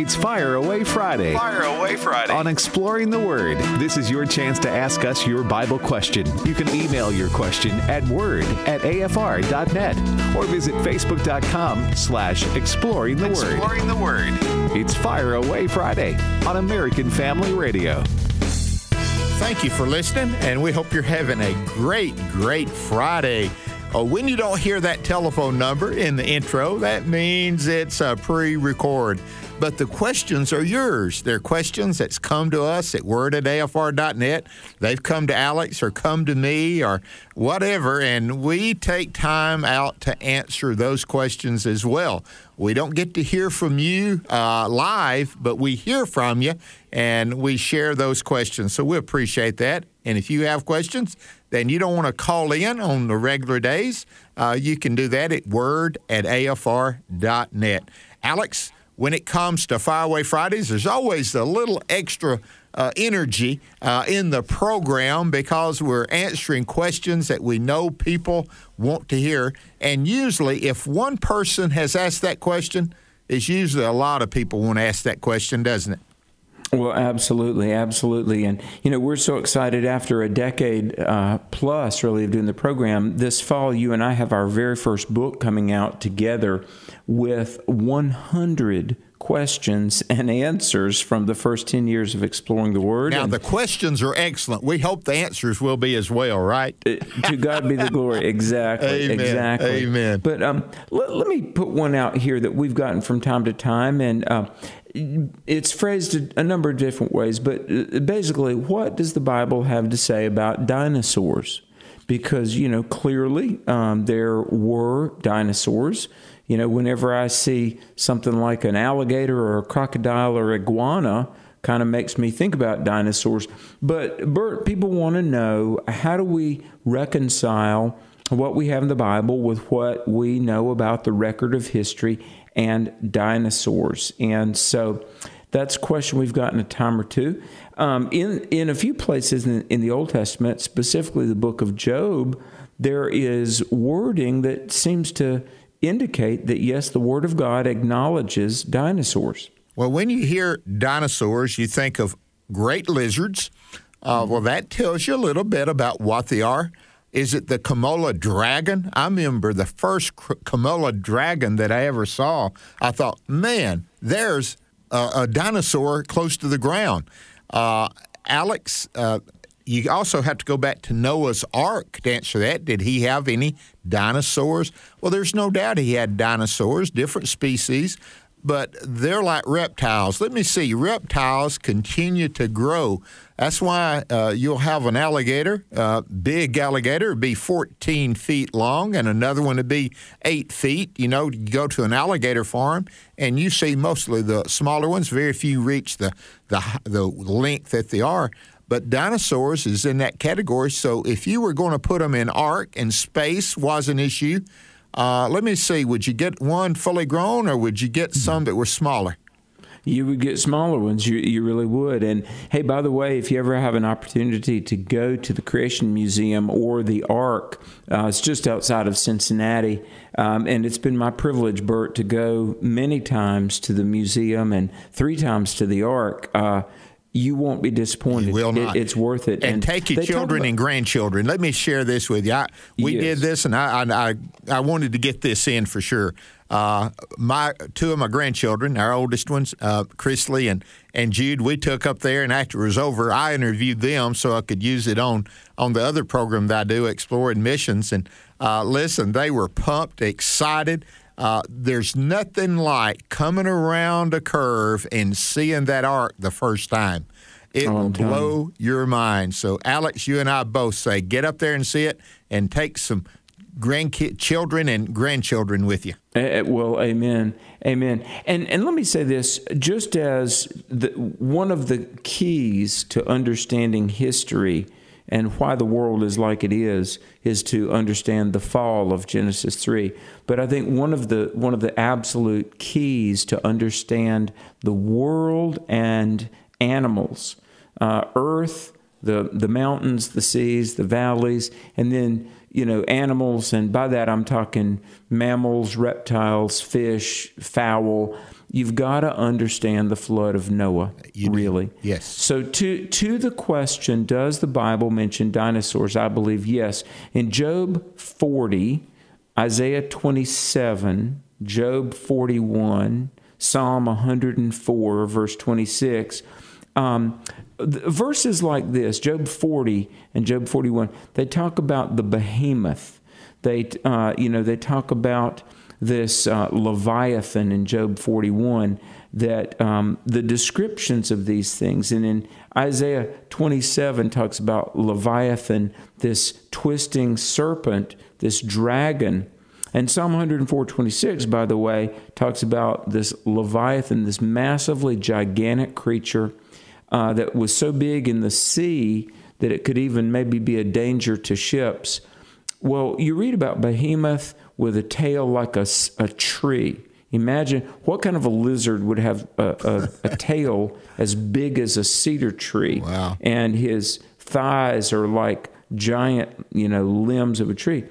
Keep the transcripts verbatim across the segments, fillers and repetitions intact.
It's Fire Away Friday. Fire Away Friday. On Exploring the Word. This is your chance to ask us your Bible question. You can email your question at word at A F R dot net or visit Facebook.com slash Exploring the Word. Exploring the Word. It's Fire Away Friday on American Family Radio. Thank you for listening, and we hope you're having a great, great Friday. Oh, when you don't hear that telephone number in the intro, that means it's a pre-record. But the questions are yours. They're questions that's come to us at word at A F R dot net. They've come to Alex or come to me or whatever, and we take time out to answer those questions as well. We don't get to hear from you uh, live, but we hear from you, and we share those questions. So we appreciate that. And if you have questions, then you don't want to call in on the regular days. Uh, you can do that at word at A F R dot net. Alex, when it comes to Fireaway Fridays, there's always a little extra Uh, energy uh, in the program because we're answering questions that we know people want to hear. And usually, if one person has asked that question, it's usually a lot of people want to ask that question, doesn't it? Well, absolutely, absolutely. And, you know, we're so excited after a decade uh, plus, really, of doing the program. This fall, you and I have our very first book coming out together with one hundred questions and answers from the first ten years of Exploring the Word. Now, and the questions are excellent. We hope the answers will be as well, right? To God be the glory. Exactly. Amen. Exactly. Amen. But um, let, let me put one out here that we've gotten from time to time, and uh, it's phrased a number of different ways, but basically, what does the Bible have to say about dinosaurs? Because, you know, clearly um, there were dinosaurs. You know, whenever I see something like an alligator or a crocodile or iguana, kind of makes me think about dinosaurs. But, Bert, people want to know, how do we reconcile what we have in the Bible with what we know about the record of history and dinosaurs? And so that's a question we've gotten a time or two. Um, in, in a few places in, in the Old Testament, specifically the book of Job, there is wording that seems to indicate that, yes, the Word of God acknowledges dinosaurs. Well, when you hear dinosaurs, you think of great lizards. Uh, well, that tells you a little bit about what they are. Is it the Komola dragon? I remember the first Komola dragon that I ever saw. I thought, man, there's a, a dinosaur close to the ground. Uh, Alex, uh, you also have to go back to Noah's Ark to answer that. Did he have any dinosaurs? Well, there's no doubt he had dinosaurs, different species, but they're like reptiles. Let me see. Reptiles continue to grow. That's why uh, you'll have an alligator, a uh, big alligator, would be fourteen feet long, and another one would be eight feet. You know, you go to an alligator farm, and you see mostly the smaller ones. Very few reach the the, the length that they are. But dinosaurs is in that category, so if you were going to put them in Ark and space was an issue, uh, let me see, would you get one fully grown or would you get some that were smaller? You would get smaller ones. You you really would. And, hey, by the way, if you ever have an opportunity to go to the Creation Museum or the Ark, uh, it's just outside of Cincinnati, um, and it's been my privilege, Bert, to go many times to the museum and three times to the Ark. Uh You won't be disappointed. You will not. It, it's worth it. And, and take your children about- and grandchildren. Let me share this with you. I, we yes. did this, and I, I I wanted to get this in for sure. Uh, my two of my grandchildren, our oldest ones, uh, Chris Lee and, and Jude, we took up there, and after it was over, I interviewed them so I could use it on, on the other program that I do, Exploring Missions. And uh, listen, they were pumped, excited. Uh, there's nothing like coming around a curve and seeing that arc the first time. It will blow your mind. So, Alex, you and I both say get up there and see it and take some grandkid, children and grandchildren with you. Uh, well, amen. Amen. And and let me say this, just as the, one of the keys to understanding history and why the world is like it is, is to understand the fall of Genesis three. But I think one of the one of the absolute keys to understand the world and animals, uh, earth, the the mountains, the seas, the valleys, and then, you know, animals, and by that I'm talking mammals, reptiles, fish, fowl, you've got to understand the flood of Noah, you really. Do. Yes. So to to the question, does the Bible mention dinosaurs? I believe yes. In Job forty, Isaiah twenty-seven, Job forty-one, Psalm one hundred four, verse twenty-six, um, verses like this, Job forty and Job forty-one, they talk about the behemoth. They, uh, you know, they talk about this uh, Leviathan in Job forty-one, that um, the descriptions of these things, and in Isaiah twenty-seven talks about Leviathan, this twisting serpent, this dragon. And Psalm one hundred four, twenty-six, by the way, talks about this Leviathan, this massively gigantic creature uh, that was so big in the sea that it could even maybe be a danger to ships. Well, you read about behemoth with a tail like a, a tree. Imagine what kind of a lizard would have a, a, a tail as big as a cedar tree. Wow. And his thighs are like giant, you know, limbs of a tree.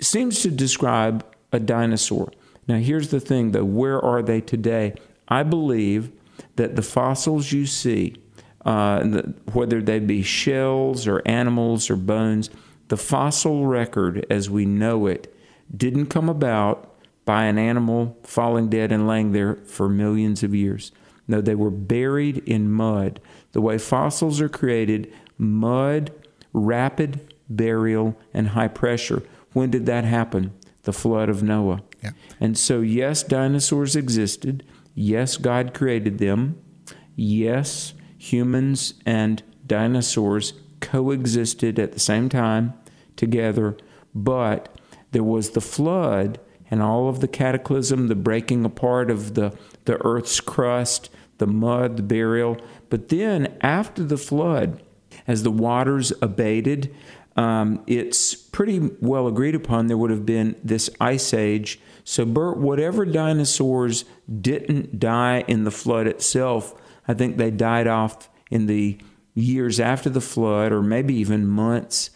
Seems to describe a dinosaur. Now, here's the thing, though. Where are they today? I believe that the fossils you see, uh, the, whether they be shells or animals or bones, the fossil record as we know it didn't come about by an animal falling dead and laying there for millions of years. No, they were buried in mud. The way fossils are created, mud, rapid burial, and high pressure. When did that happen? The flood of Noah. Yeah. And so, yes, dinosaurs existed. Yes, God created them. Yes, humans and dinosaurs coexisted at the same time together. But there was the flood and all of the cataclysm, the breaking apart of the, the earth's crust, the mud, the burial. But then after the flood, as the waters abated, Um, it's pretty well agreed upon there would have been this ice age. So, Bert, whatever dinosaurs didn't die in the flood itself, I think they died off in the years after the flood, or maybe even months.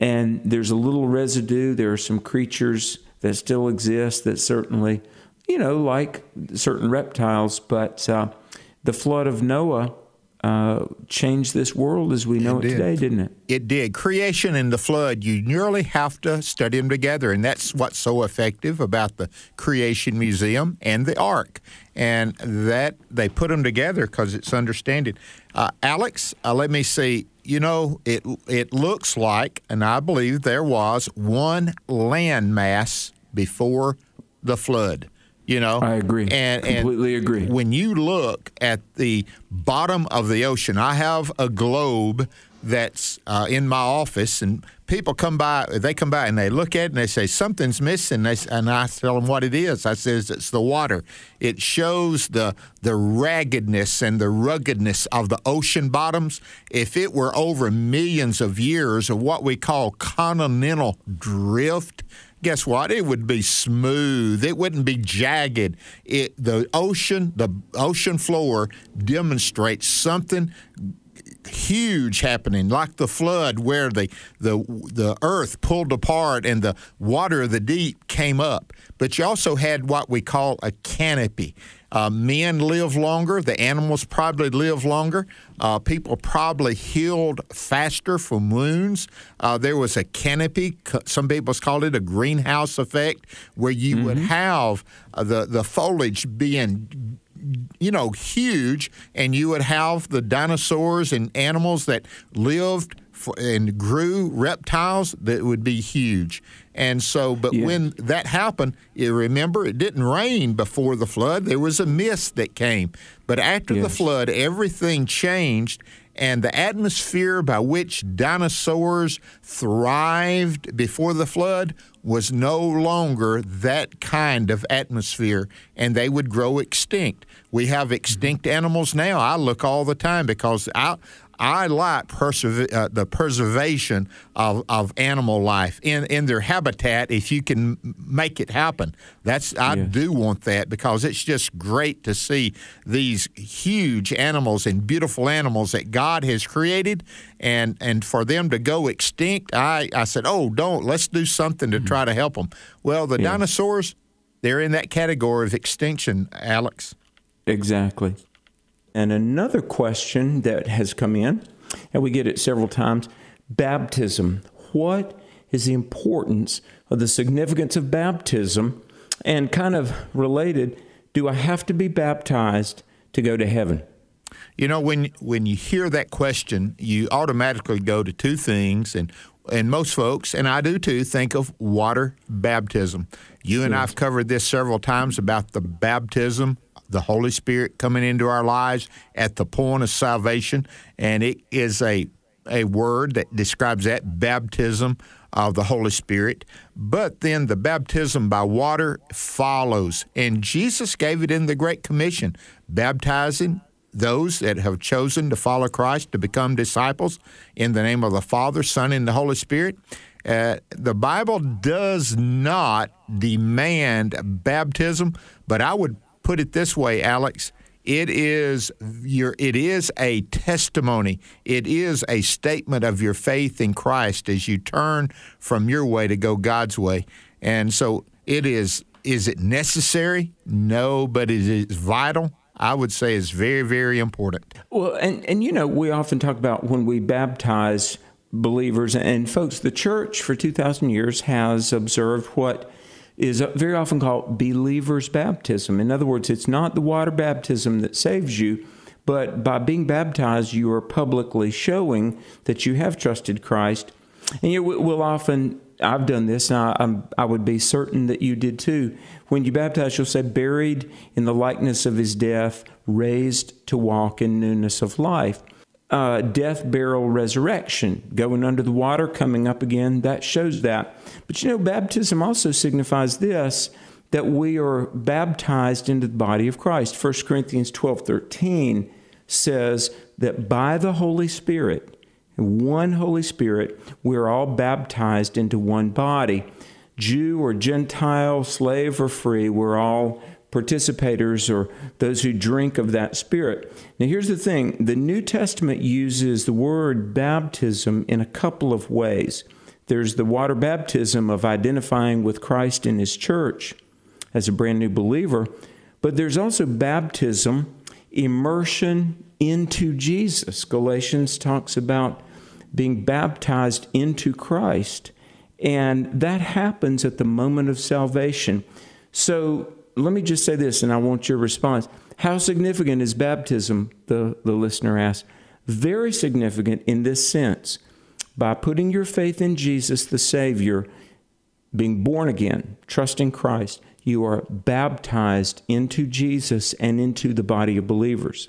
And there's a little residue. There are some creatures that still exist that certainly, you know, like certain reptiles. But uh, the flood of Noah Uh, changed this world as we know it, it did. Today, didn't it? It did. Creation and the flood, you nearly have to study them together, and that's what's so effective about the Creation Museum and the Ark, and that they put them together because it's understanding. Uh, Alex, uh, let me see. You know, it, it looks like, and I believe there was one landmass before the flood. You know, I agree. And, Completely and agree. When you look at the bottom of the ocean, I have a globe that's uh, in my office, and people come by. They come by and they look at it and they say something's missing. They, and I tell them what it is. I says it's the water. It shows the the raggedness and the ruggedness of the ocean bottoms. If it were over millions of years of what we call continental drift, guess what? It would be smooth. It wouldn't be jagged. It, the ocean, the ocean floor demonstrates something huge happening, like the flood where the, the the earth pulled apart and the water of the deep came up. But you also had what we call a canopy. Uh, men live longer. The animals probably live longer. Uh, people probably healed faster from wounds. Uh, there was a canopy. Some people call it a greenhouse effect, where you mm-hmm. would have uh, the, the foliage being, you know, huge, and you would have the dinosaurs and animals that lived for, and grew, reptiles that would be huge. And so, but yeah. when that happened, you remember, it didn't rain before the flood. There was a mist that came. But after yes. the flood, everything changed, and the atmosphere by which dinosaurs thrived before the flood was no longer that kind of atmosphere, and they would grow extinct. We have extinct animals now. I look all the time because I I like persev- uh, the preservation of, of animal life in, in their habitat if you can make it happen. That's I yes. do want that, because it's just great to see these huge animals and beautiful animals that God has created, and, and for them to go extinct, I, I said, oh, don't. Let's do something to mm-hmm. try to help them. Well, the yes. dinosaurs, they're in that category of extinction, Alex. Exactly. And another question that has come in, and we get it several times, baptism. What is the importance of the significance of baptism? And kind of related, do I have to be baptized to go to heaven? You know, when when you hear that question, you automatically go to two things, and and most folks, and I do too, think of water baptism. You and I've covered this several times about the baptism, the Holy Spirit coming into our lives at the point of salvation, and it is a a word that describes that, baptism of the Holy Spirit. But then the baptism by water follows, and Jesus gave it in the Great Commission, baptizing those that have chosen to follow Christ, to become disciples, in the name of the Father, Son, and the Holy Spirit. Uh, the Bible does not demand baptism, but I would put it this way, Alex. It is your, it is a testimony. It is a statement of your faith in Christ as you turn from your way to go God's way. And so it is, is it necessary? No, but it is vital. I would say it's very, very important. Well, and, and, you know, we often talk about when we baptize believers, and folks, the church for two thousand years has observed what is very often called believer's baptism. In other words, it's not the water baptism that saves you, but by being baptized, you are publicly showing that you have trusted Christ. And you know, we'll often, I've done this, and I, I'm, I would be certain that you did too. When you baptize, you'll say, buried in the likeness of his death, raised to walk in newness of life. Uh, death, burial, resurrection, going under the water, coming up again, that shows that. But you know, baptism also signifies this, that we are baptized into the body of Christ. First Corinthians twelve thirteen says that by the Holy Spirit, one Holy Spirit, we're all baptized into one body. Jew or Gentile, slave or free, we're all participators or those who drink of that Spirit. Now, here's the thing. The New Testament uses the word baptism in a couple of ways. There's the water baptism of identifying with Christ in his church as a brand new believer, but there's also baptism, immersion into Jesus. Galatians talks about being baptized into Christ, and that happens at the moment of salvation. So let me just say this, and I want your response. How significant is baptism, the, the listener asked? Very significant in this sense. By putting your faith in Jesus, the Savior, being born again, trusting Christ, you are baptized into Jesus and into the body of believers.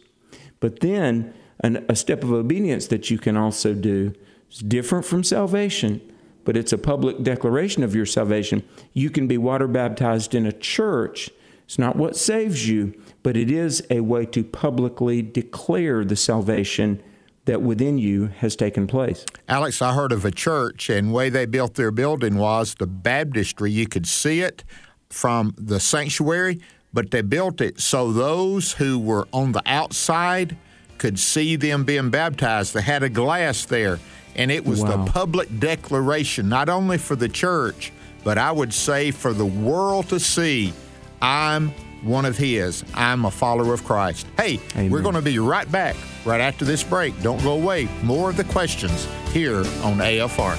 But then an, a step of obedience that you can also do is different from salvation, but it's a public declaration of your salvation. You can be water baptized in a church. It's not what saves you, but it is a way to publicly declare the salvation that within you has taken place. Alex, I heard of a church, and the way they built their building was the baptistry. You could see it from the sanctuary, but they built it so those who were on the outside could see them being baptized. They had a glass there, and it was wow. The public declaration, not only for the church, but I would say for the world to see, I'm one of his. I'm a follower of Christ. Hey, Amen. We're going to be right back right after this break. Don't go away. More of the questions here on A F R.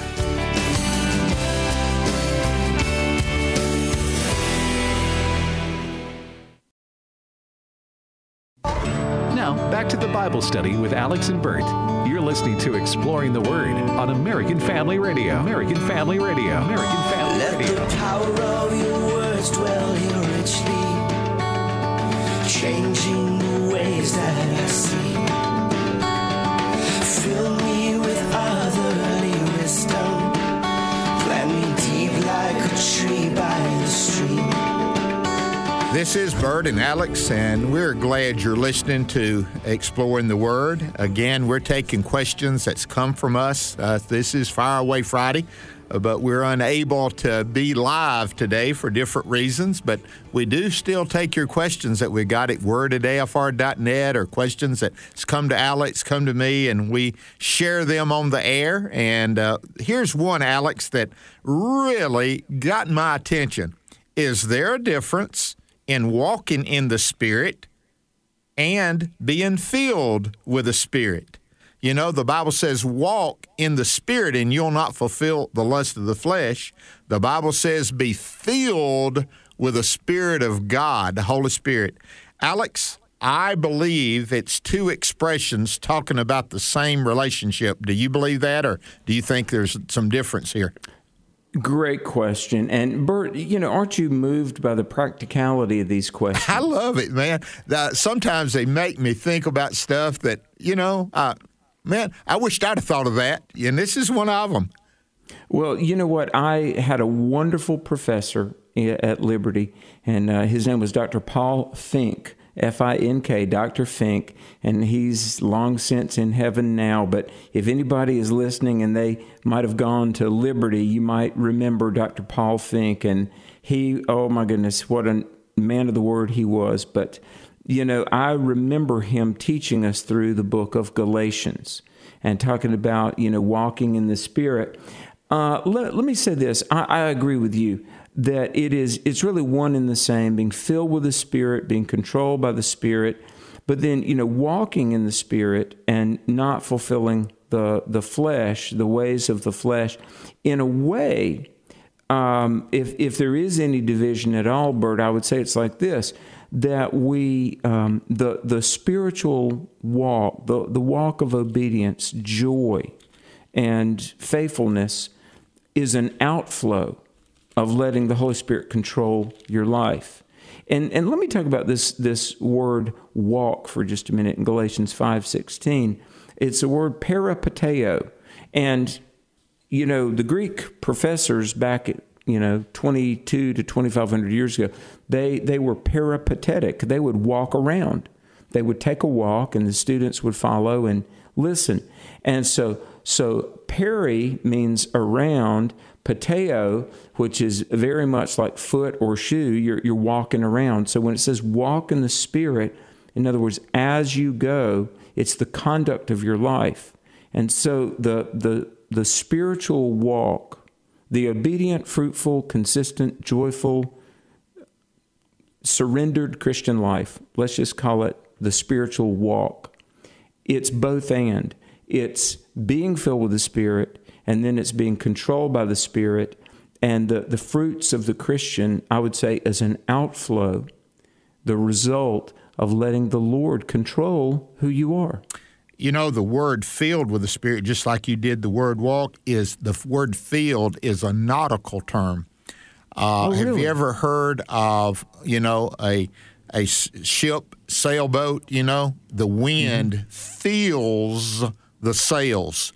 Back to the Bible study with Alex and Bert. You're listening to Exploring the Word on American Family Radio. American Family Radio. American Family Let Radio. Let the power of your words dwell here richly, changing the ways that I see. Fill me with otherly wisdom. Plant me deep like a tree by the stream. This is Bert and Alex, and we're glad you're listening to Exploring the Word. Again, we're taking questions that's come from us. Uh, this is Fire Away Friday, but we're unable to be live today for different reasons. But we do still take your questions that we got at word at A F R dot net, or questions that's come to Alex, come to me, and we share them on the air. And uh, here's one, Alex, that really got my attention. Is there a difference in walking in the Spirit and being filled with the Spirit. You know, the Bible says walk in the Spirit and you'll not fulfill the lust of the flesh. The Bible says be filled with the Spirit of God, the Holy Spirit. Alex, I believe it's two expressions talking about the same relationship. Do you believe that, or do you think there's some difference here? Great question. And, Bert, you know, aren't you moved by the practicality of these questions? I love it, man. Uh, sometimes they make me think about stuff that, you know, uh, man, I wished I'd have thought of that, and this is one of them. Well, you know what? I had a wonderful professor at Liberty, and uh, his name was Doctor Paul Fink, F I N K, Doctor Fink, and he's long since in heaven now. But if anybody is listening and they might have gone to Liberty, you might remember Doctor Paul Fink. And he, oh my goodness, what a man of the word he was. But, you know, I remember him teaching us through the book of Galatians and talking about, you know, walking in the Spirit. Uh, let, let me say this. I, I agree with you that it is, it's really one and the same, being filled with the Spirit, being controlled by the Spirit, but then, you know, walking in the Spirit and not fulfilling the, the flesh, the ways of the flesh. In a way, um, if, if there is any division at all, Bert, I would say it's like this, that we, um, the, the spiritual walk, the, the walk of obedience, joy, and faithfulness is an outflow of letting the Holy Spirit control your life. And and let me talk about this this word walk for just a minute in Galatians five sixteen. It's the word peripateo. And, you know, the Greek professors back at, you know, twenty-two to twenty-five hundred years ago, they, they were peripatetic. They would walk around. They would take a walk, and the students would follow and listen. And so So peri means around, pateo, which is very much like foot or shoe, you're, you're walking around. So when it says walk in the Spirit, in other words, as you go, it's the conduct of your life. And so the the the spiritual walk, the obedient, fruitful, consistent, joyful, surrendered Christian life, let's just call it the spiritual walk. It's both and. It's being filled with the Spirit, and then it's being controlled by the Spirit. And the, the fruits of the Christian, I would say, is an outflow, the result of letting the Lord control who you are. You know, the word filled with the Spirit, just like you did the word walk, is the word filled is a nautical term. Uh, oh, really? Have you ever heard of, you know, a... a ship, sailboat, you know, the wind mm-hmm. fills the sails,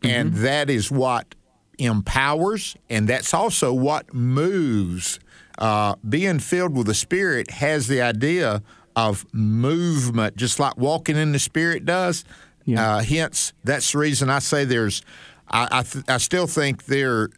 mm-hmm. and that is what empowers, and that's also what moves. Uh, being filled with the Spirit has the idea of movement, just like walking in the Spirit does. Yeah. Uh, hence, that's the reason I say there's, I I, th- I still think there.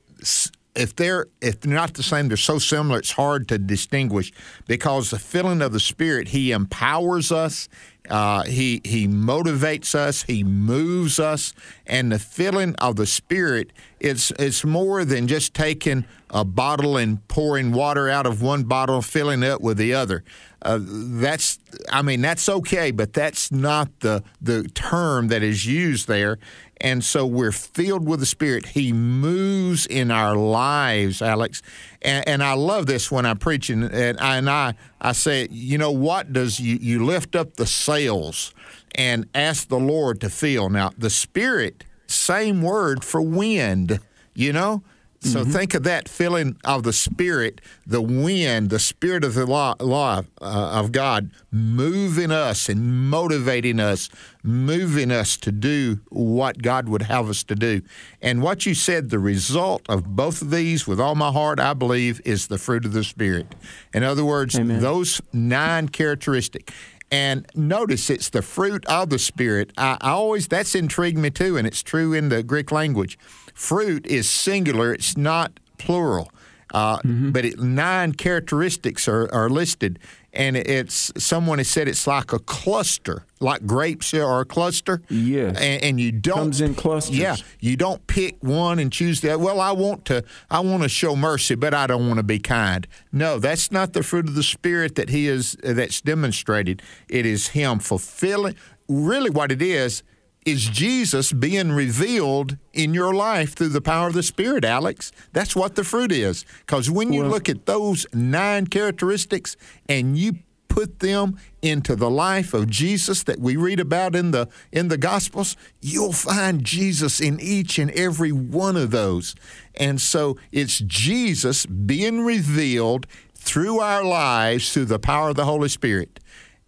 If they're if they're not the same, they're so similar, it's hard to distinguish because the filling of the Spirit, He empowers us, uh, he, he motivates us, He moves us, and the filling of the Spirit, it's, it's more than just taking a bottle and pouring water out of one bottle, filling it with the other. Uh, that's, I mean, that's okay, but that's not the the term that is used there. And so we're filled with the Spirit. He moves in our lives, Alex. And, and I love this when I'm preaching. And I, and I, I say, you know what? Does you, you lift up the sails and ask the Lord to fill. Now, the Spirit, same word for wind, you know? So mm-hmm. think of that filling of the Spirit, the wind, the Spirit of the law, law uh, of God moving us and motivating us, moving us to do what God would have us to do. And what you said, the result of both of these, with all my heart, I believe, is the fruit of the Spirit. In other words, Amen. Those nine characteristics. And notice it's the fruit of the Spirit. I, I always, that's intrigued me too, and it's true in the Greek language. Fruit is singular, it's not plural, uh, mm-hmm. but it, nine characteristics are, are listed. and it's someone has said it's like a cluster, like grapes are a cluster. Yes, and, and you don't comes in clusters. Yeah, you don't pick one and choose the other. Well, I want to, I want to show mercy, but I don't want to be kind. No, that's not the fruit of the Spirit that he is that's demonstrated. It is him fulfilling. Really, what it is is Jesus being revealed in your life through the power of the Spirit, Alex. That's what the fruit is. Because when you well, look at those nine characteristics and you put them into the life of Jesus that we read about in the in the Gospels, you'll find Jesus in each and every one of those. And so it's Jesus being revealed through our lives through the power of the Holy Spirit.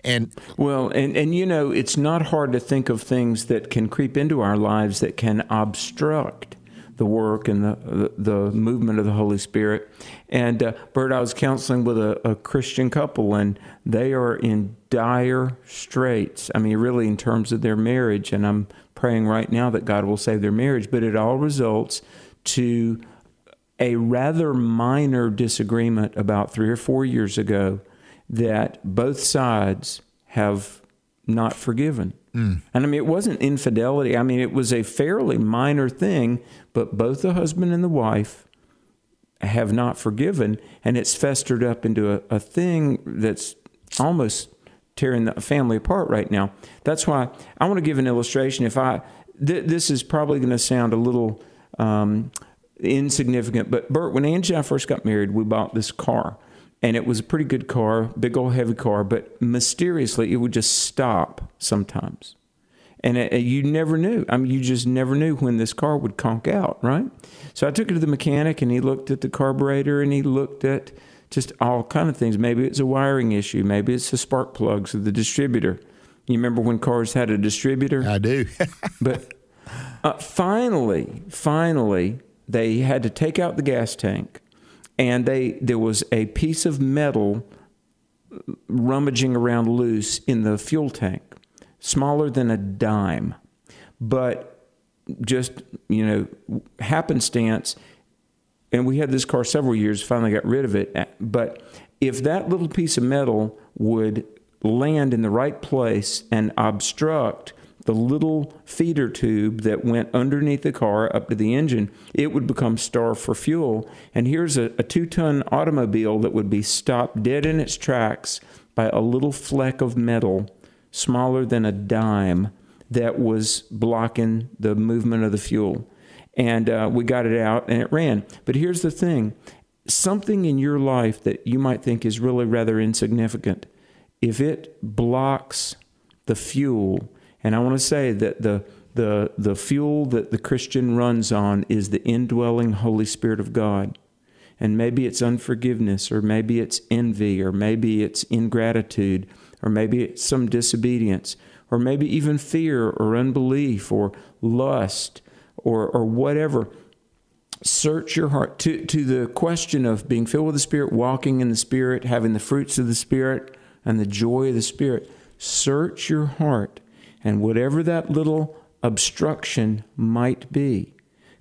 And well, and, and, you know, it's not hard to think of things that can creep into our lives that can obstruct the work and the the movement of the Holy Spirit. And, uh, Bert, I was counseling with a, a Christian couple, and they are in dire straits. I mean, really, in terms of their marriage. And I'm praying right now that God will save their marriage. But it all results to a rather minor disagreement about three or four years ago that both sides have not forgiven. Mm. And I mean, it wasn't infidelity. I mean, it was a fairly minor thing, but both the husband and the wife have not forgiven, and it's festered up into a, a thing that's almost tearing the family apart right now. That's why I want to give an illustration. If I, th- this is probably going to sound a little um, insignificant, but Bert, when Angie and I first got married, we bought this car. And it was a pretty good car, big old heavy car, but mysteriously it would just stop sometimes. And it, it, you never knew. I mean, you just never knew when this car would conk out, right? So I took it to the mechanic, and he looked at the carburetor, and he looked at just all kind of things. Maybe it's a wiring issue. Maybe it's the spark plugs or the distributor. You remember when cars had a distributor? I do. But uh, finally, finally, they had to take out the gas tank. And they there was a piece of metal rummaging around loose in the fuel tank, smaller than a dime. But just, you know, happenstance, and we had this car several years, finally got rid of it. But if that little piece of metal would land in the right place and obstruct the little feeder tube that went underneath the car up to the engine, it would become starved for fuel. And here's a, a two-ton automobile that would be stopped dead in its tracks by a little fleck of metal smaller than a dime that was blocking the movement of the fuel. And uh, we got it out, and it ran. But here's the thing. Something in your life that you might think is really rather insignificant, if it blocks the fuel. And I want to say that the the the fuel that the Christian runs on is the indwelling Holy Spirit of God. And maybe it's unforgiveness, or maybe it's envy, or maybe it's ingratitude, or maybe it's some disobedience, or maybe even fear or unbelief or lust or or whatever. Search your heart. To, to the question of being filled with the Spirit, walking in the Spirit, having the fruits of the Spirit, and the joy of the Spirit, search your heart. And whatever that little obstruction might be,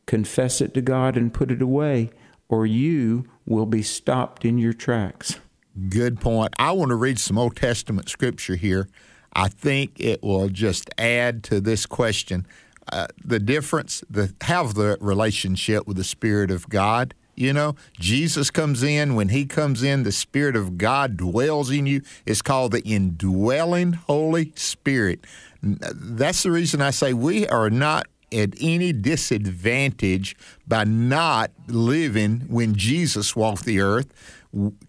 confess it to God and put it away, or you will be stopped in your tracks. Good point. I want to read some Old Testament scripture here. I think it will just add to this question. Uh, the difference, the have the relationship with the Spirit of God. You know, Jesus comes in. When he comes in, the Spirit of God dwells in you. It's called the indwelling Holy Spirit. That's the reason I say we are not at any disadvantage by not living when Jesus walked the earth.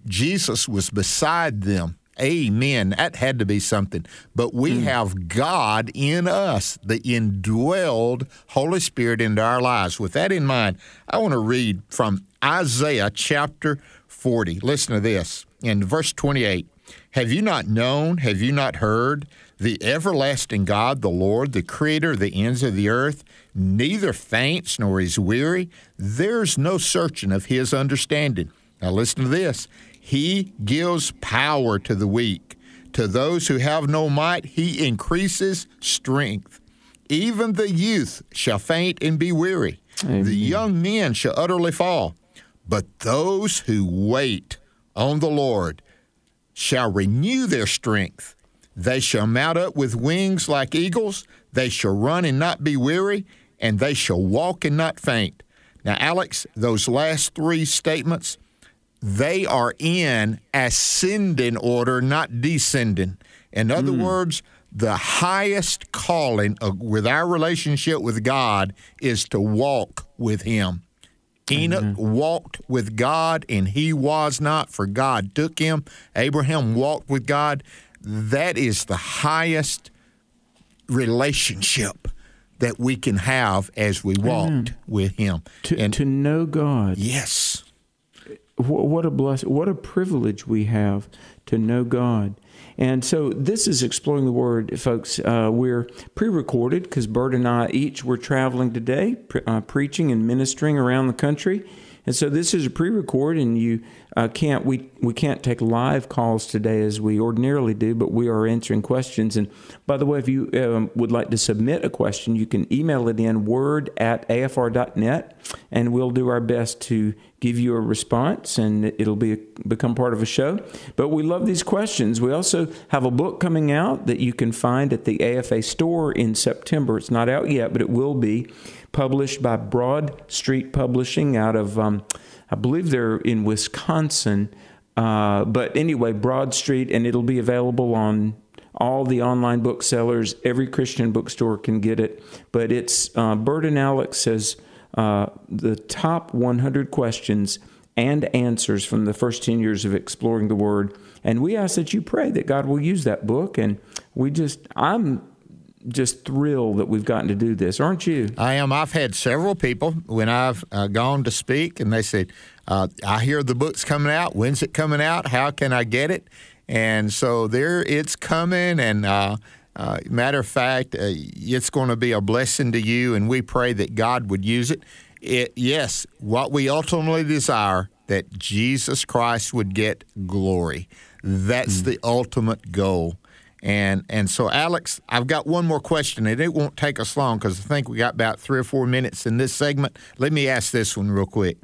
Jesus was beside them. Amen. That had to be something. But we mm. have God in us, the indwelled Holy Spirit into our lives. With that in mind, I want to read from Isaiah chapter forty. Listen to this. In verse twenty-eight, have you not known, have you not heard, the everlasting God, the Lord, the creator of the ends of the earth, neither faints nor is weary. There's no searching of his understanding. Now listen to this. He gives power to the weak. To those who have no might, he increases strength. Even the youth shall faint and be weary. Amen. The young men shall utterly fall. But those who wait on the Lord shall renew their strength. They shall mount up with wings like eagles. They shall run and not be weary, and they shall walk and not faint. Now, Alex, those last three statements, they are in ascending order, not descending. In other mm. words, the highest calling of, with our relationship with God is to walk with Him. Enoch mm-hmm. walked with God, and he was not, for God took him. Abraham walked with God. That is the highest relationship that we can have as we walked mm. with Him. To, and, to know God. Yes. What a blessing, what a privilege we have to know God. And so this is Exploring the Word, folks. Uh, we're pre-recorded because Bert and I each were traveling today, pre- uh, preaching and ministering around the country. And so this is a pre-record, and you uh, can't we we can't take live calls today as we ordinarily do, but we are answering questions. And by the way, if you um, would like to submit a question, you can email it in word at a f r dot net, and we'll do our best to give you a response, and it'll be become part of a show. But we love these questions. We also have a book coming out that you can find at the A F A store in September. It's not out yet, but it will be. Published by Broad Street Publishing out of, um, I believe they're in Wisconsin. Uh, but anyway, Broad Street, and it'll be available on all the online booksellers. Every Christian bookstore can get it. But it's uh, Bert and Alex says uh, the top one hundred questions and answers from the first ten years of Exploring the Word. And we ask that you pray that God will use that book. And we just, I'm just thrilled that we've gotten to do this, aren't you? I am. I've had several people when I've uh, gone to speak, and they said, uh, I hear the book's coming out. When's it coming out? How can I get it? And so there it's coming, and uh, uh, matter of fact, uh, it's going to be a blessing to you, and we pray that God would use it. it. Yes, what we ultimately desire, that Jesus Christ would get glory. That's mm. the ultimate goal. And and so, Alex, I've got one more question, and it won't take us long because I think we got about three or four minutes in this segment. Let me ask this one real quick,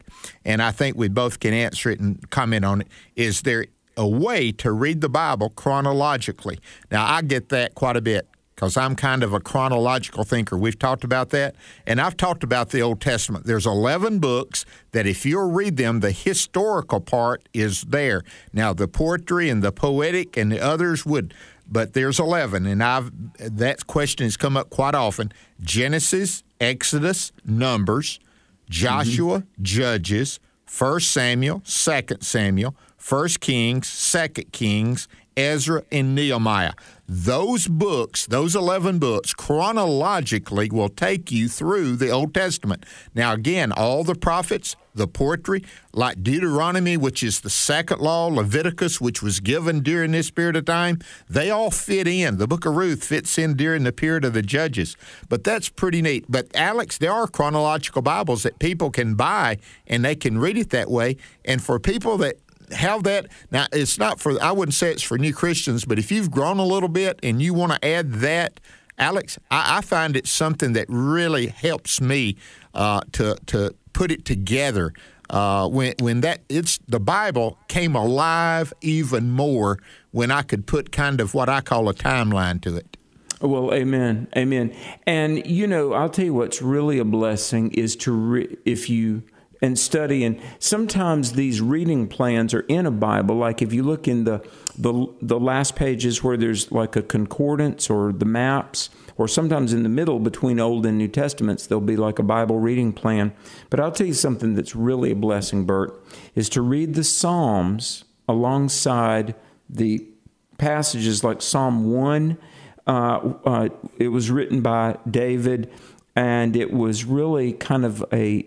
and I think we both can answer it and comment on it. Is there a way to read the Bible chronologically? Now, I get that quite a bit because I'm kind of a chronological thinker. We've talked about that, and I've talked about the Old Testament. There's eleven books that if you'll read them, the historical part is there. Now, the poetry and the poetic and the others would... But there's eleven, and I've that question has come up quite often. Genesis, Exodus, Numbers, Joshua, mm-hmm. Judges, First Samuel, Second Samuel, First Kings, Second Kings, Ezra, and Nehemiah. Those books, those eleven books, chronologically will take you through the Old Testament. Now, again, all the prophets, the poetry, like Deuteronomy, which is the second law, Leviticus, which was given during this period of time, they all fit in. The book of Ruth fits in during the period of the Judges. But that's pretty neat. But, Alex, there are chronological Bibles that people can buy, and they can read it that way. And for people that have that. Now, it's not for, I wouldn't say it's for new Christians, but if you've grown a little bit and you want to add that, Alex, I, I find it's something that really helps me uh, to to put it together. Uh, when when that it's the Bible came alive even more when I could put kind of what I call a timeline to it. Well, amen, amen. And you know, I'll tell you what's really a blessing is to re- if you. and study, and sometimes these reading plans are in a Bible. Like if you look in the, the the last pages where there's like a concordance or the maps, or sometimes in the middle between Old and New Testaments, there'll be like a Bible reading plan. But I'll tell you something that's really a blessing, Bert, is to read the Psalms alongside the passages like Psalm one. Uh, uh, it was written by David, and it was really kind of a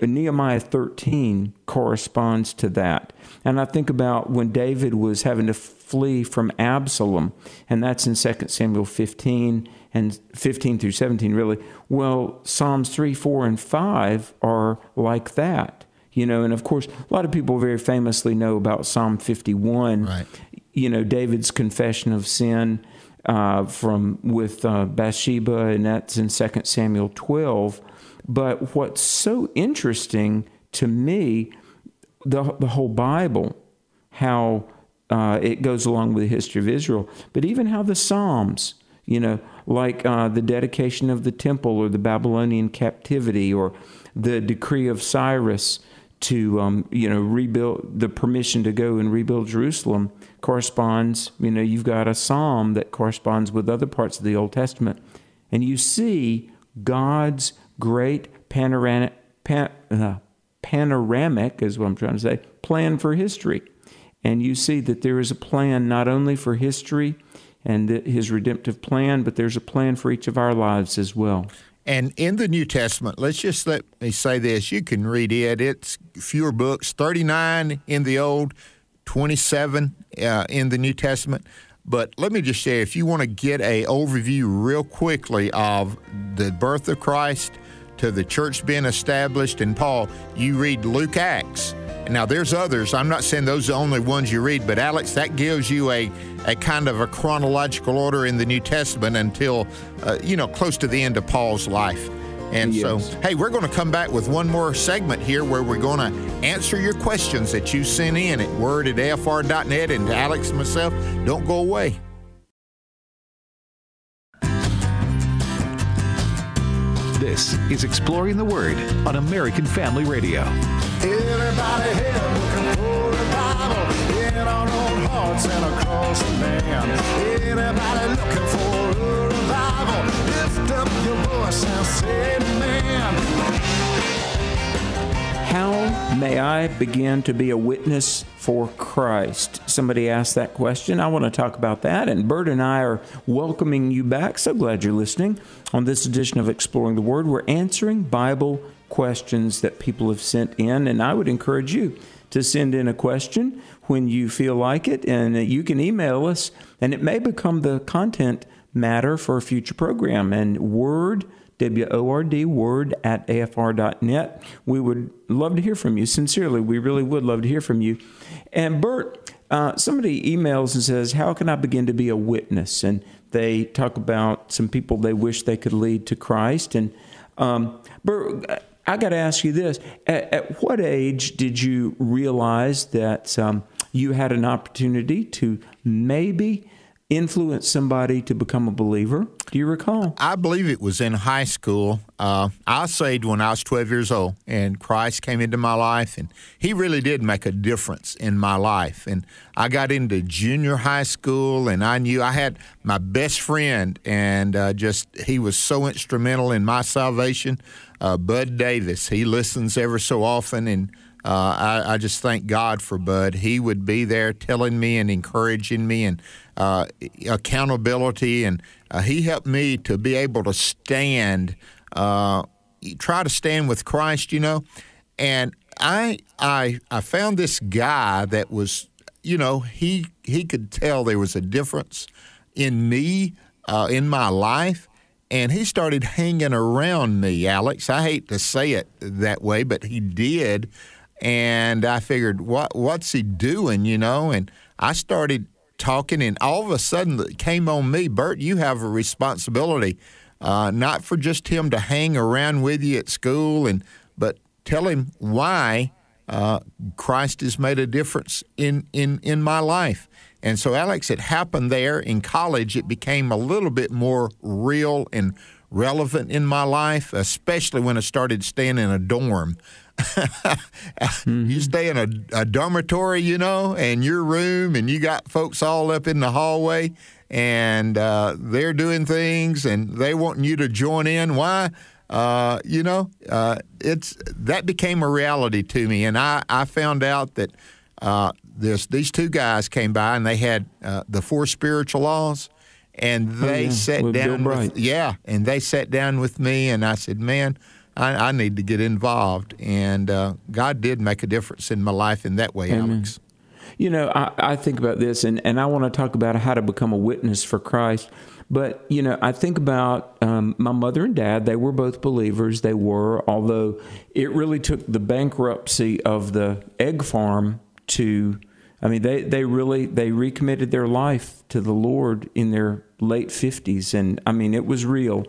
Nehemiah thirteen corresponds to that. And I think about when David was having to flee from Absalom, and that's in Second Samuel fifteen, and fifteen through seventeen, really. Well, Psalms three, four, and five are like that, you know. And, of course, a lot of people very famously know about Psalm fifty-one, right. You know, David's confession of sin uh, from with uh, Bathsheba, and that's in Second Samuel twelve. But what's so interesting to me, the the whole Bible, how Uh, it goes along with the history of Israel. But even how the Psalms, you know, like uh, the dedication of the temple or the Babylonian captivity or the decree of Cyrus to, um, you know, rebuild, the permission to go and rebuild Jerusalem corresponds, you know, you've got a psalm that corresponds with other parts of the Old Testament. And you see God's great panoramic, pan, uh, panoramic is what I'm trying to say, plan for history. And you see that there is a plan not only for history and the, his redemptive plan, but there's a plan for each of our lives as well. And in the New Testament, let's just let me say this. You can read it. It's fewer books, thirty-nine in the Old, twenty-seven uh, in the New Testament. But let me just share, if you want to get an overview real quickly of the birth of Christ to the church being established in Paul, you read Luke, Acts. Now, there's others. I'm not saying those are the only ones you read, but, Alex, that gives you a, a kind of a chronological order in the New Testament until, uh, you know, close to the end of Paul's life. And yes. So, hey, we're going to come back with one more segment here where we're going to answer your questions that you sent in at word at a f r dot net. And to Alex and myself, don't go away. This is Exploring the Word on American Family Radio. Everybody here looking for the Bible in our own hearts and across the land. Everybody looking for a revival. Lift up your voice and say amen. How may I begin to be a witness for Christ? Somebody asked that question. I want to talk about that. And Bert and I are welcoming you back. So glad you're listening on this edition of Exploring the Word. We're answering Bible questions. questions that people have sent in, and I would encourage you to send in a question when you feel like it, and you can email us, and it may become the content matter for a future program. And word, W O R D, word at A F R dot net. We would love to hear from you. Sincerely, we really would love to hear from you. And Bert, uh, somebody emails and says, how can I begin to be a witness? And they talk about some people they wish they could lead to Christ. And um, Bert, I got to ask you this. At, at what age did you realize that um, you had an opportunity to maybe influence somebody to become a believer? Do you recall? I believe it was in high school. Uh, I saved when I was twelve years old, and Christ came into my life, and he really did make a difference in my life. And I got into junior high school, and I knew I had my best friend, and uh, just he was so instrumental in my salvation, uh, Bud Davis. He listens ever so often, and Uh, I, I just thank God for Bud. He would be there telling me and encouraging me and uh, accountability. And uh, he helped me to be able to stand, uh, try to stand with Christ, you know. And I, I, I found this guy that was, you know, he, he could tell there was a difference in me, uh, in my life. And he started hanging around me, Alex. I hate to say it that way, but he did. And I figured, what what's he doing, you know? And I started talking, and all of a sudden it came on me, Bert, you have a responsibility, uh, not for just him to hang around with you at school, and but tell him why uh, Christ has made a difference in, in, in my life. And so, Alex, it happened there. In college, it became a little bit more real and relevant in my life, especially when I started staying in a dorm. Mm-hmm. You stay in a, a dormitory, you know, and your room, and you got folks all up in the hallway, and uh, they're doing things, and they wanting you to join in. Why? Uh, you know, uh, it's that became a reality to me, and I, I found out that uh, this these two guys came by, and they had uh, the four spiritual laws, and they oh, yeah. sat with down. With, yeah, and they sat down with me, and I said, man, I, I need to get involved. And uh, God did make a difference in my life in that way, Amen. Alex. You know, I, I think about this, and, and I want to talk about how to become a witness for Christ. But, you know, I think about um, my mother and dad. They were both believers. They were, although it really took the bankruptcy of the egg farm to, I mean, they, they really, they recommitted their life to the Lord in their late fifties. And, I mean, it was real.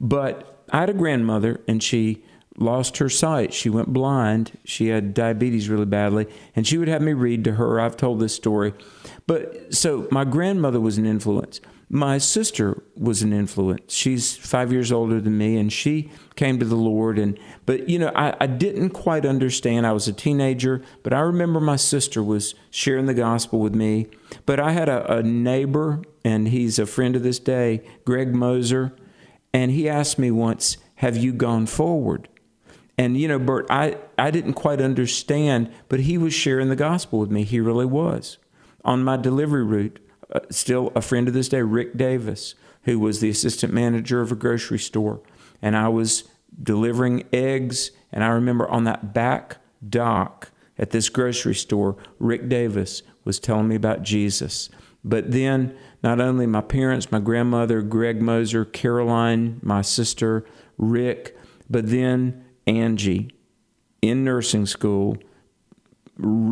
But I had a grandmother, and she lost her sight. She went blind. She had diabetes really badly, and she would have me read to her. I've told this story. But so my grandmother was an influence. My sister was an influence. She's five years older than me, and she came to the Lord. And But, you know, I, I didn't quite understand. I was a teenager, but I remember my sister was sharing the gospel with me. But I had a, a neighbor, and he's a friend to this day, Greg Moser, and he asked me once, have you gone forward? And, you know, Bert, I, I didn't quite understand, but he was sharing the gospel with me. He really was. On my delivery route, Uh, still a friend to this day, Rick Davis, who was the assistant manager of a grocery store. And I was delivering eggs. And I remember on that back dock at this grocery store, Rick Davis was telling me about Jesus. But then not only my parents, my grandmother, Greg Moser, Caroline, my sister, Rick, but then Angie in nursing school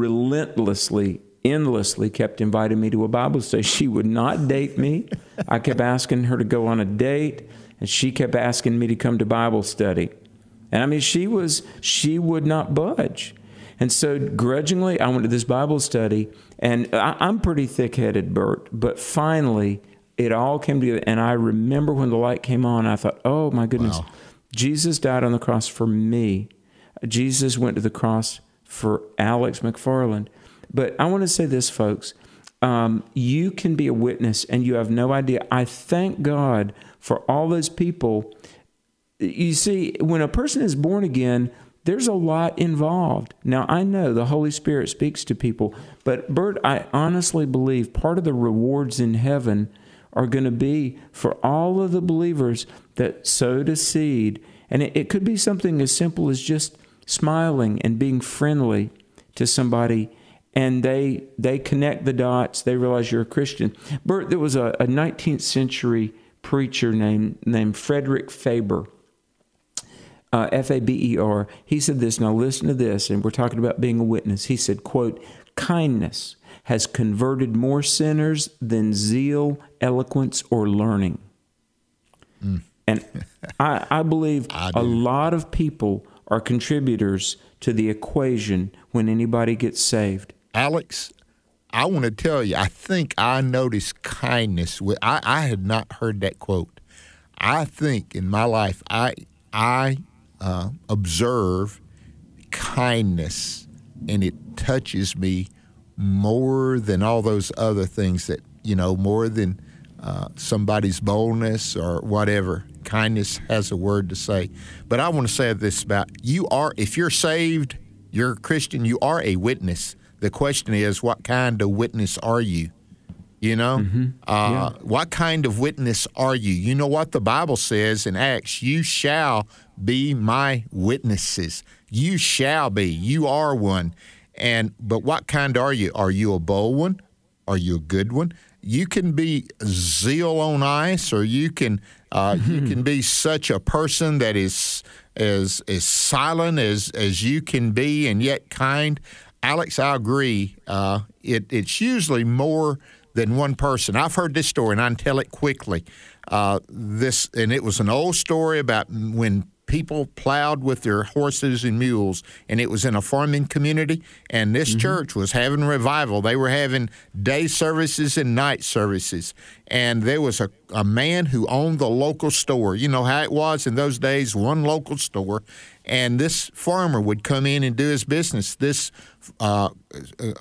relentlessly endlessly kept inviting me to a Bible study. She would not date me. I kept asking her to go on a date, and she kept asking me to come to Bible study. And I mean, she was, she would not budge. And so grudgingly, I went to this Bible study, and I, I'm pretty thick-headed, Bert, but finally, it all came together, and I remember when the light came on, I thought, oh my goodness, wow. Jesus died on the cross for me. Jesus went to the cross for Alex McFarland. But I want to say this, folks, um, you can be a witness and you have no idea. I thank God for all those people. You see, when a person is born again, there's a lot involved. Now, I know the Holy Spirit speaks to people, but Bert, I honestly believe part of the rewards in heaven are going to be for all of the believers that sowed a seed. And it, it could be something as simple as just smiling and being friendly to somebody, and they they connect the dots. They realize you're a Christian. Bert, there was a, a nineteenth century preacher named, named Frederick Faber, uh, F A B E R. He said this, now listen to this, and we're talking about being a witness. He said, quote, kindness has converted more sinners than zeal, eloquence, or learning. Mm. And I, I believe I a lot of people are contributors to the equation when anybody gets saved. Alex, I want to tell you, I think I noticed kindness. With, I, I had not heard that quote. I think in my life, I I uh, observe kindness, and it touches me more than all those other things that, you know, more than uh, somebody's boldness or whatever. Kindness has a word to say. But I want to say this about you are, if you're saved, you're a Christian, you are a witness. The question is, what kind of witness are you? You know, mm-hmm. uh, yeah. What kind of witness are you? You know what the Bible says in Acts, you shall be my witnesses. You shall be. You are one. And but what kind are you? Are you a bold one? Are you a good one? You can be zeal on ice, or you can uh, mm-hmm. you can be such a person that is as as silent as, as you can be, and yet kind. Alex, I agree. Uh, it it's usually more than one person. I've heard this story, and I can tell it quickly. Uh, this and it was an old story about when people plowed with their horses and mules, and it was in a farming community, and this mm-hmm. church was having revival. They were having day services and night services, and there was a, a man who owned the local store. You know how it was in those days, one local store, and this farmer would come in and do his business. This uh,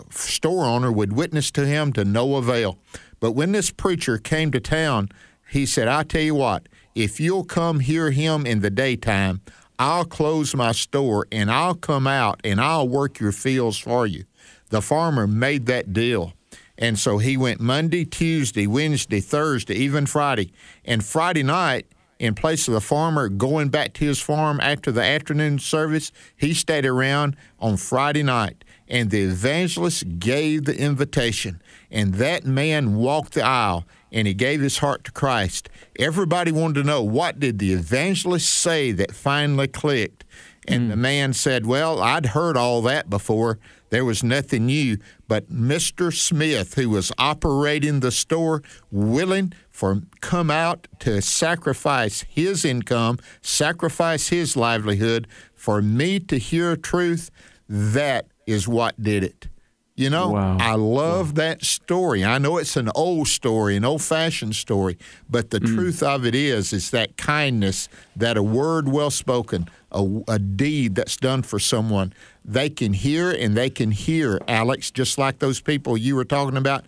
store owner would witness to him to no avail. But when this preacher came to town, he said, I tell you what, if you'll come hear him in the daytime, I'll close my store and I'll come out and I'll work your fields for you. The farmer made that deal. And so he went Monday, Tuesday, Wednesday, Thursday, even Friday. And Friday night, in place of the farmer going back to his farm after the afternoon service, he stayed around on Friday night. And the evangelist gave the invitation. And that man walked the aisle, and he gave his heart to Christ. Everybody wanted to know, what did the evangelist say that finally clicked? And mm. the man said, well, I'd heard all that before. There was nothing new. But Mister Smith, who was operating the store, willing for come out to sacrifice his income, sacrifice his livelihood, for me to hear truth, that is what did it. You know, wow. I love wow. that story. I know it's an old story, an old-fashioned story, but the mm. truth of it is, is that kindness, that a word well spoken, a, a deed that's done for someone, they can hear and they can hear, Alex, just like those people you were talking about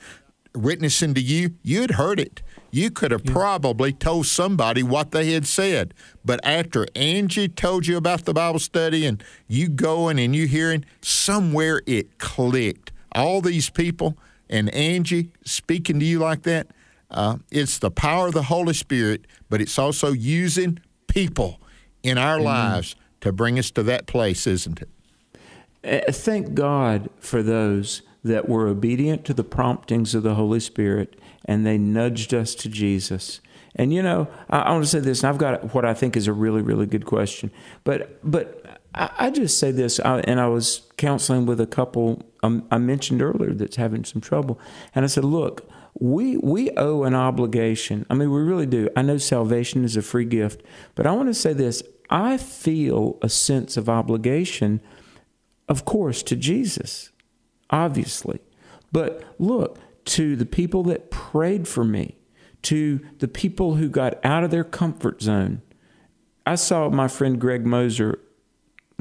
witnessing to you. You'd heard it. You could have yeah. probably told somebody what they had said, but after Angie told you about the Bible study and you going and you hearing, somewhere it clicked. All these people and Angie speaking to you like that, uh, it's the power of the Holy Spirit, but it's also using people in our Amen. Lives to bring us to that place, isn't it? Thank God for those that were obedient to the promptings of the Holy Spirit, and they nudged us to Jesus. And, you know, I, I want to say this, and I've got what I think is a really, really good question. But but I, I just say this, I, and I was counseling with a couple um, I mentioned earlier that's having some trouble. And I said, look, we we owe an obligation. I mean, we really do. I know salvation is a free gift. But I want to say this, I feel a sense of obligation, of course, to Jesus, obviously. But look, to the people that prayed for me, to the people who got out of their comfort zone. I saw my friend Greg Moser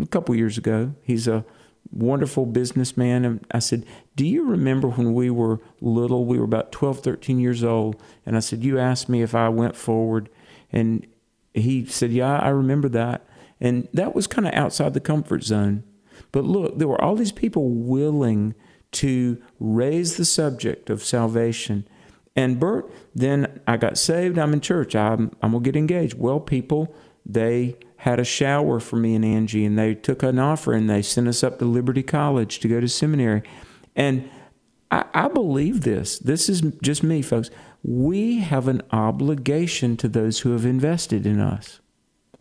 a couple years ago. He's a wonderful businessman. And I said, do you remember when we were little, we were about twelve, thirteen years old, and I said, you asked me if I went forward. And he said, yeah, I remember that. And that was kind of outside the comfort zone. But look, there were all these people willing to raise the subject of salvation. And Bert, then I got saved, I'm in church, I'm, I'm going to get engaged. Well, people, they had a shower for me and Angie, and they took an offer, and they sent us up to Liberty College to go to seminary. And I, I believe this. This is just me, folks. We have an obligation to those who have invested in us,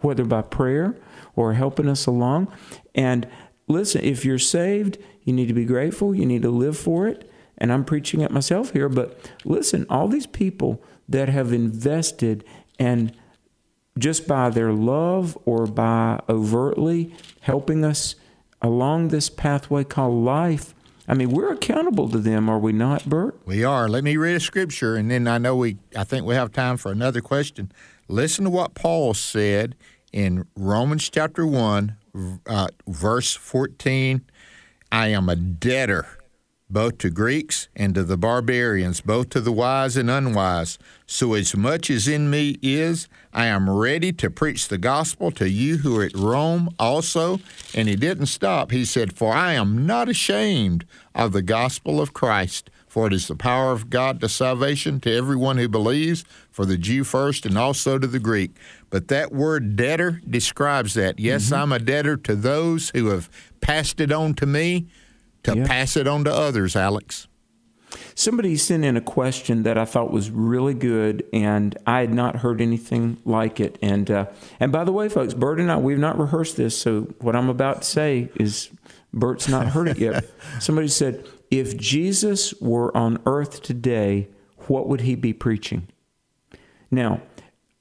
whether by prayer or helping us along. And listen, if you're saved, you need to be grateful. You need to live for it. And I'm preaching at myself here, but listen, all these people that have invested, and just by their love or by overtly helping us along this pathway called life, I mean, we're accountable to them, are we not, Bert? We are. Let me read a scripture, and then I know we, I think we have time for another question. Listen to what Paul said in Romans chapter one, uh, verse fourteen. I am a debtor, both to Greeks and to the barbarians, both to the wise and unwise. So as much as in me is, I am ready to preach the gospel to you who are at Rome also. And he didn't stop. He said, for I am not ashamed of the gospel of Christ, for it is the power of God to salvation to everyone who believes, for the Jew first and also to the Greek. But that word debtor describes that. Yes, mm-hmm. I'm a debtor to those who have passed it on to me to yeah. pass it on to others, Alex. Somebody sent in a question that I thought was really good, and I had not heard anything like it. And uh, and by the way, folks, Bert and I, we've not rehearsed this, so what I'm about to say is Bert's not heard it yet. Somebody said, if Jesus were on earth today, what would he be preaching? Now,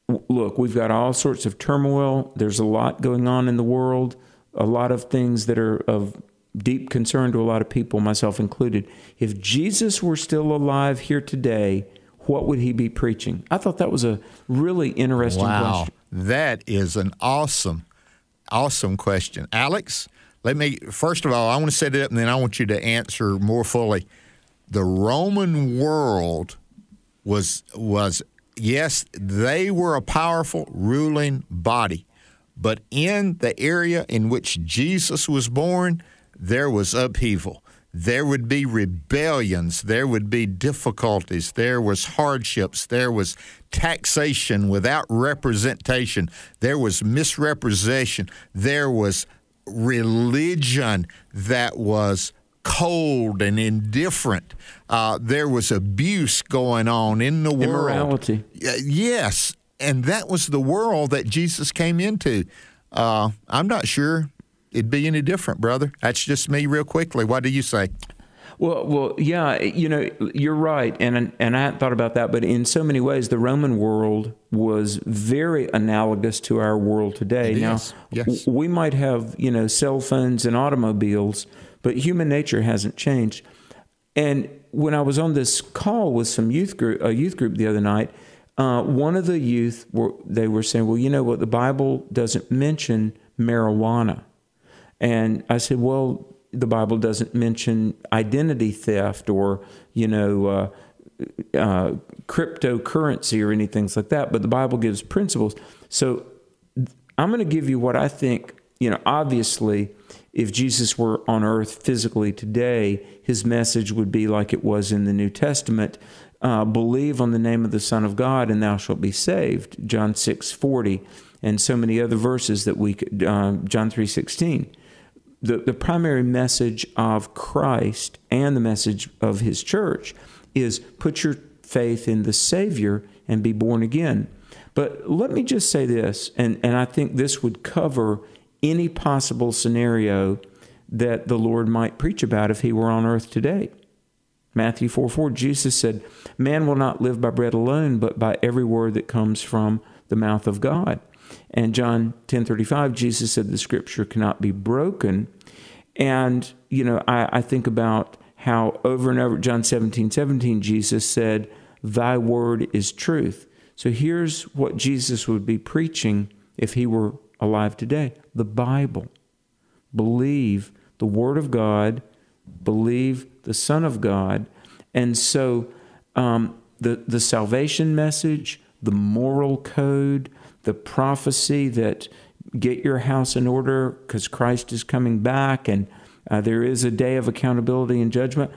w- look, we've got all sorts of turmoil. There's a lot going on in the world, a lot of things that are of deep concern to a lot of people, myself included. If Jesus were still alive here today, what would he be preaching? I thought that was a really interesting wow. question. Wow, that is an awesome, awesome question. Alex, let me, first of all, I want to set it up, and then I want you to answer more fully. The Roman world was, was yes, they were a powerful ruling body, but in the area in which Jesus was born, there was upheaval. There would be rebellions. There would be difficulties. There was hardships. There was taxation without representation. There was misrepresentation. There was religion that was cold and indifferent. Uh, there was abuse going on in the world. Immorality. Yes, and that was the world that Jesus came into. Uh, I'm not sure it'd be any different, brother. That's just me real quickly. What do you say? Well, well, yeah, you know, you're right. And, and I hadn't thought about that, but in so many ways, the Roman world was very analogous to our world today. It now, is. Yes. we might have, you know, cell phones and automobiles, but human nature hasn't changed. And when I was on this call with some youth group, a youth group the other night, uh, one of the youth, were, they were saying, well, you know what, the Bible doesn't mention marijuana. And I said, well, the Bible doesn't mention identity theft or, you know, uh, uh, cryptocurrency or anything like that, but the Bible gives principles. So I'm going to give you what I think, you know, obviously, if Jesus were on earth physically today, his message would be like it was in the New Testament. Uh, believe on the name of the Son of God and thou shalt be saved, John six forty, and so many other verses that we could, uh, John three sixteen. The, the primary message of Christ and the message of his church is put your faith in the Savior and be born again. But let me just say this, and, and I think this would cover any possible scenario that the Lord might preach about if he were on earth today. Matthew four four, Jesus said, man will not live by bread alone, but by every word that comes from the mouth of God. And John ten thirty-five, Jesus said the scripture cannot be broken. And, you know, I, I think about how over and over, John seventeen seventeen, Jesus said, thy word is truth. So here's what Jesus would be preaching if he were alive today. The Bible. Believe the Word of God. Believe the Son of God. And so um, the, the salvation message, the moral code, the prophecy that get your house in order because Christ is coming back and uh, there is a day of accountability and judgment.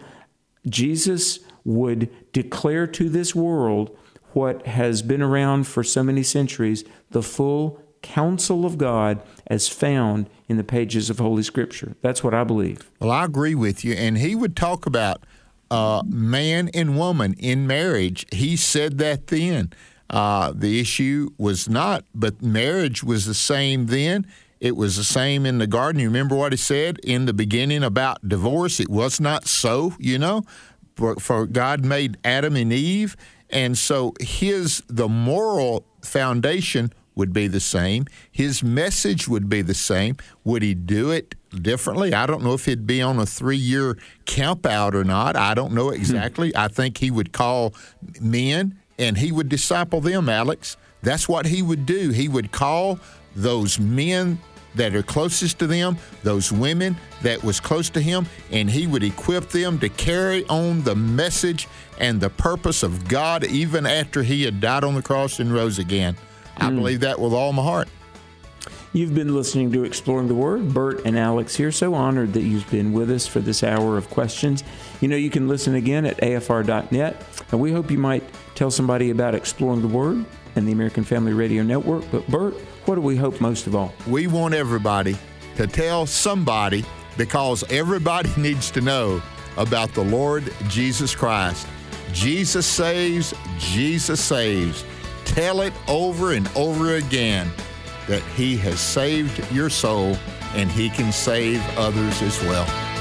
Jesus would declare to this world what has been around for so many centuries, the full counsel of God as found in the pages of Holy Scripture. That's what I believe. Well, I agree with you. And he would talk about uh, man and woman in marriage. He said that then. Uh, the issue was not, but marriage was the same then. It was the same in the garden. You remember what he said in the beginning about divorce? It was not so, you know, for, for God made Adam and Eve. And so his, the moral foundation would be the same. His message would be the same. Would he do it differently? I don't know if he'd be on a three-year camp out or not. I don't know exactly. Hmm. I think he would call men, and he would disciple them, Alex. That's what he would do. He would call those men that are closest to them, those women that was close to him, and he would equip them to carry on the message and the purpose of God even after he had died on the cross and rose again. I believe that with all my heart. You've been listening to Exploring the Word. Bert and Alex here. So honored that you've been with us for this hour of questions. You know, you can listen again at A F R dot net. And we hope you might tell somebody about Exploring the Word and the American Family Radio Network. But Bert, what do we hope most of all? We want everybody to tell somebody, because everybody needs to know about the Lord Jesus Christ. Jesus saves, Jesus saves. Tell it over and over again that he has saved your soul and he can save others as well.